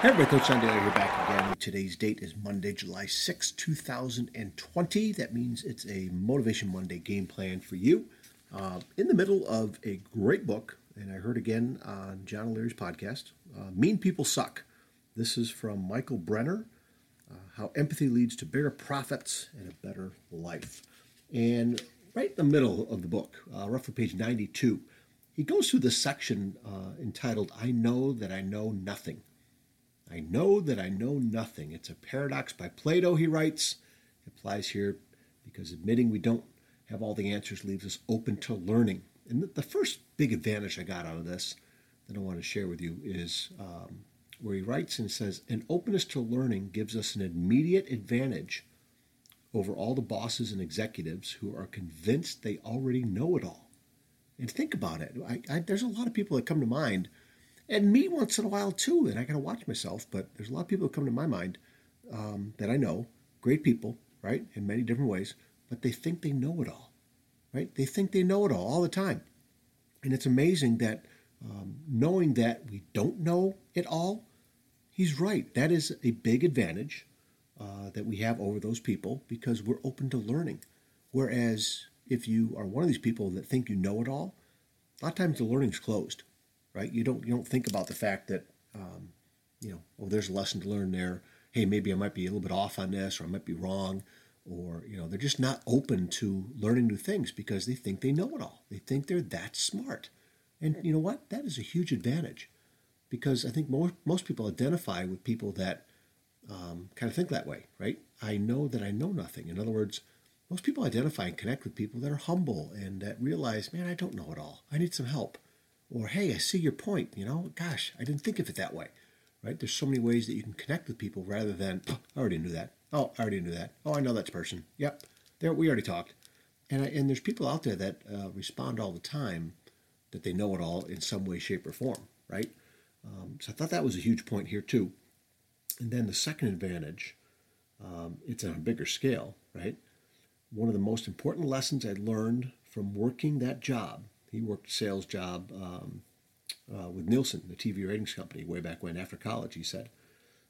Hey everybody, Coach John Daly. We're back again. Today's date is Monday, July 6, 2020. That means it's a Motivation Monday game plan for you. In the middle of a great book, and I heard again on John O'Leary's podcast, Mean People Suck. This is from Michael Brenner, How Empathy Leads to Bigger Profits and a Better Life. And right in the middle of the book, roughly page 92, he goes through this section entitled, I Know That I Know Nothing. I know that I know nothing. It's a paradox by Plato, he writes. It applies here because admitting we don't have all the answers leaves us open to learning. And the first big advantage I got out of this that I want to share with you is where he writes and says, an openness to learning gives us an immediate advantage over all the bosses and executives who are convinced they already know it all. And think about it. There's a lot of people that come to mind, and me once in a while, too, and I got to watch myself, but there's a lot of people that come to my mind that I know, great people, right, in many different ways, but they think they know it all, right? They think they know it all the time. And it's amazing that knowing that we don't know it all, he's right. That is a big advantage that we have over those people because we're open to learning. Whereas if you are one of these people that think you know it all, a lot of times the learning's closed. Right? You don't think about the fact that, there's a lesson to learn there. Hey, maybe I might be a little bit off on this, or I might be wrong, or, they're just not open to learning new things because they think they know it all. They think they're that smart. And you know what? That is a huge advantage because I think most people identify with people that kind of think that way, right? I know that I know nothing. In other words, most people identify and connect with people that are humble and that realize, man, I don't know it all. I need some help. Or, hey, I see your point, Gosh, I didn't think of it that way, right? There's so many ways that you can connect with people rather than, oh, I already knew that. Oh, I already knew that. Oh, I know that person. Yep, there we already talked. And there's people out there that respond all the time that they know it all in some way, shape, or form, right? So I thought that was a huge point here, too. And then the second advantage, it's on a bigger scale, right? One of the most important lessons I learned from working that job. He worked a sales job with Nielsen, the TV ratings company, way back when, after college, he said.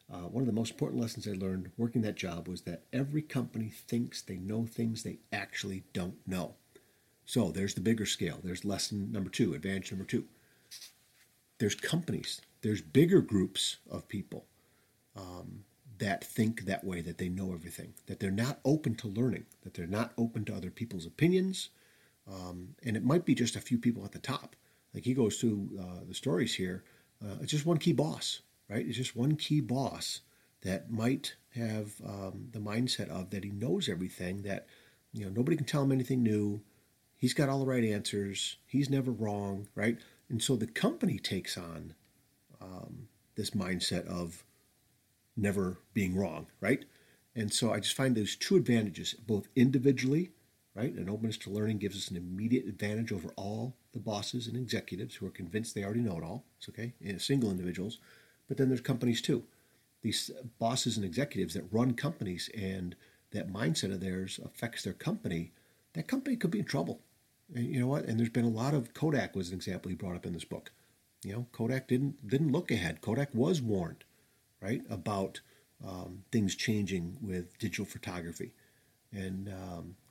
One of the most important lessons I learned working that job was that every company thinks they know things they actually don't know. So there's the bigger scale. There's lesson number two, advantage number two. There's companies. There's bigger groups of people that think that way, that they know everything, that they're not open to learning, that they're not open to other people's opinions. And it might be just a few people at the top. Like he goes through the stories here. It's just one key boss, right? It's just one key boss that might have the mindset of that he knows everything, that nobody can tell him anything new. He's got all the right answers. He's never wrong, right? And so the company takes on this mindset of never being wrong, right? And so I just find those two advantages, both individually, right? An openness to learning gives us an immediate advantage over all the bosses and executives who are convinced they already know it all. It's okay, single individuals. But then there's companies too. These bosses and executives that run companies and that mindset of theirs affects their company. That company could be in trouble. And you know what? And there's been a lot of Kodak was an example he brought up in this book. Kodak didn't look ahead. Kodak was warned, right, about things changing with digital photography. And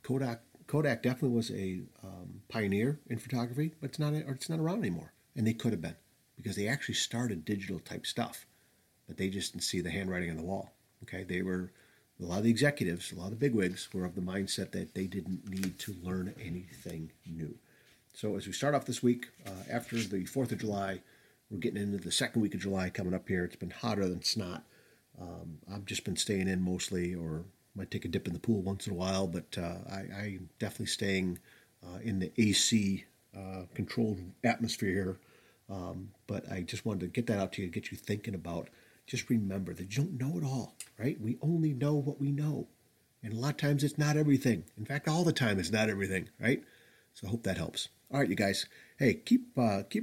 Kodak definitely was a pioneer in photography, but it's not around anymore. And they could have been because they actually started digital type stuff, but they just didn't see the handwriting on the wall. Okay, they were a lot of the executives, a lot of the bigwigs were of the mindset that they didn't need to learn anything new. So as we start off this week, after the 4th of July, we're getting into the second week of July coming up here. It's been hotter than snot. I've just been staying in mostly, or might take a dip in the pool once in a while, but I'm definitely staying in the AC controlled atmosphere here. But I just wanted to get that out to you, get you thinking about, just remember that you don't know it all, right? We only know what we know. And a lot of times it's not everything. In fact, all the time it's not everything, right? So I hope that helps. All right, you guys. Hey, keep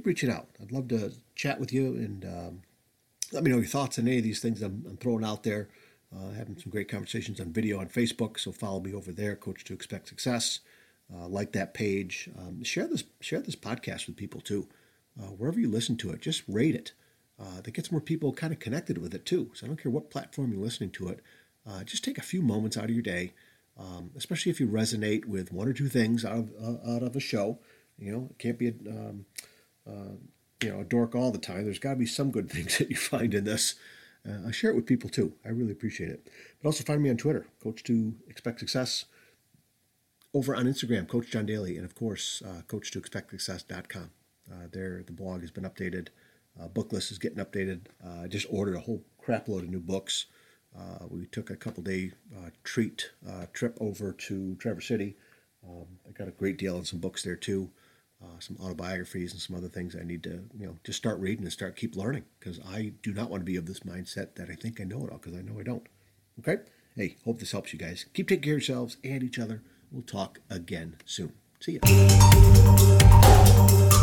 reaching out. I'd love to chat with you and let me know your thoughts on any of these things I'm throwing out there. Having some great conversations on video on Facebook, so follow me over there, Coach to Expect Success. Like that page. Share this podcast with people, too. Wherever you listen to it, just rate it. that gets more people kind of connected with it too. So I don't care what platform you're listening to it, just take a few moments out of your day, especially if you resonate with one or two things out of a show. You know, it can't be a dork all the time. There's got to be some good things that you find in this. Share it with people too. I really appreciate it. But also find me on Twitter, Coach2ExpectSuccess. Over on Instagram, Coach John Daly, and of course, Coach2ExpectSuccess.com. There, the blog has been updated. Book list is getting updated. I just ordered a whole crap load of new books. We took a couple-day trip over to Traverse City. I got a great deal on some books there too, some autobiographies and some other things I need to, just start reading and keep learning, because I do not want to be of this mindset that I think I know it all, because I know I don't. Okay? Hey, hope this helps you guys. Keep taking care of yourselves and each other. We'll talk again soon. See ya.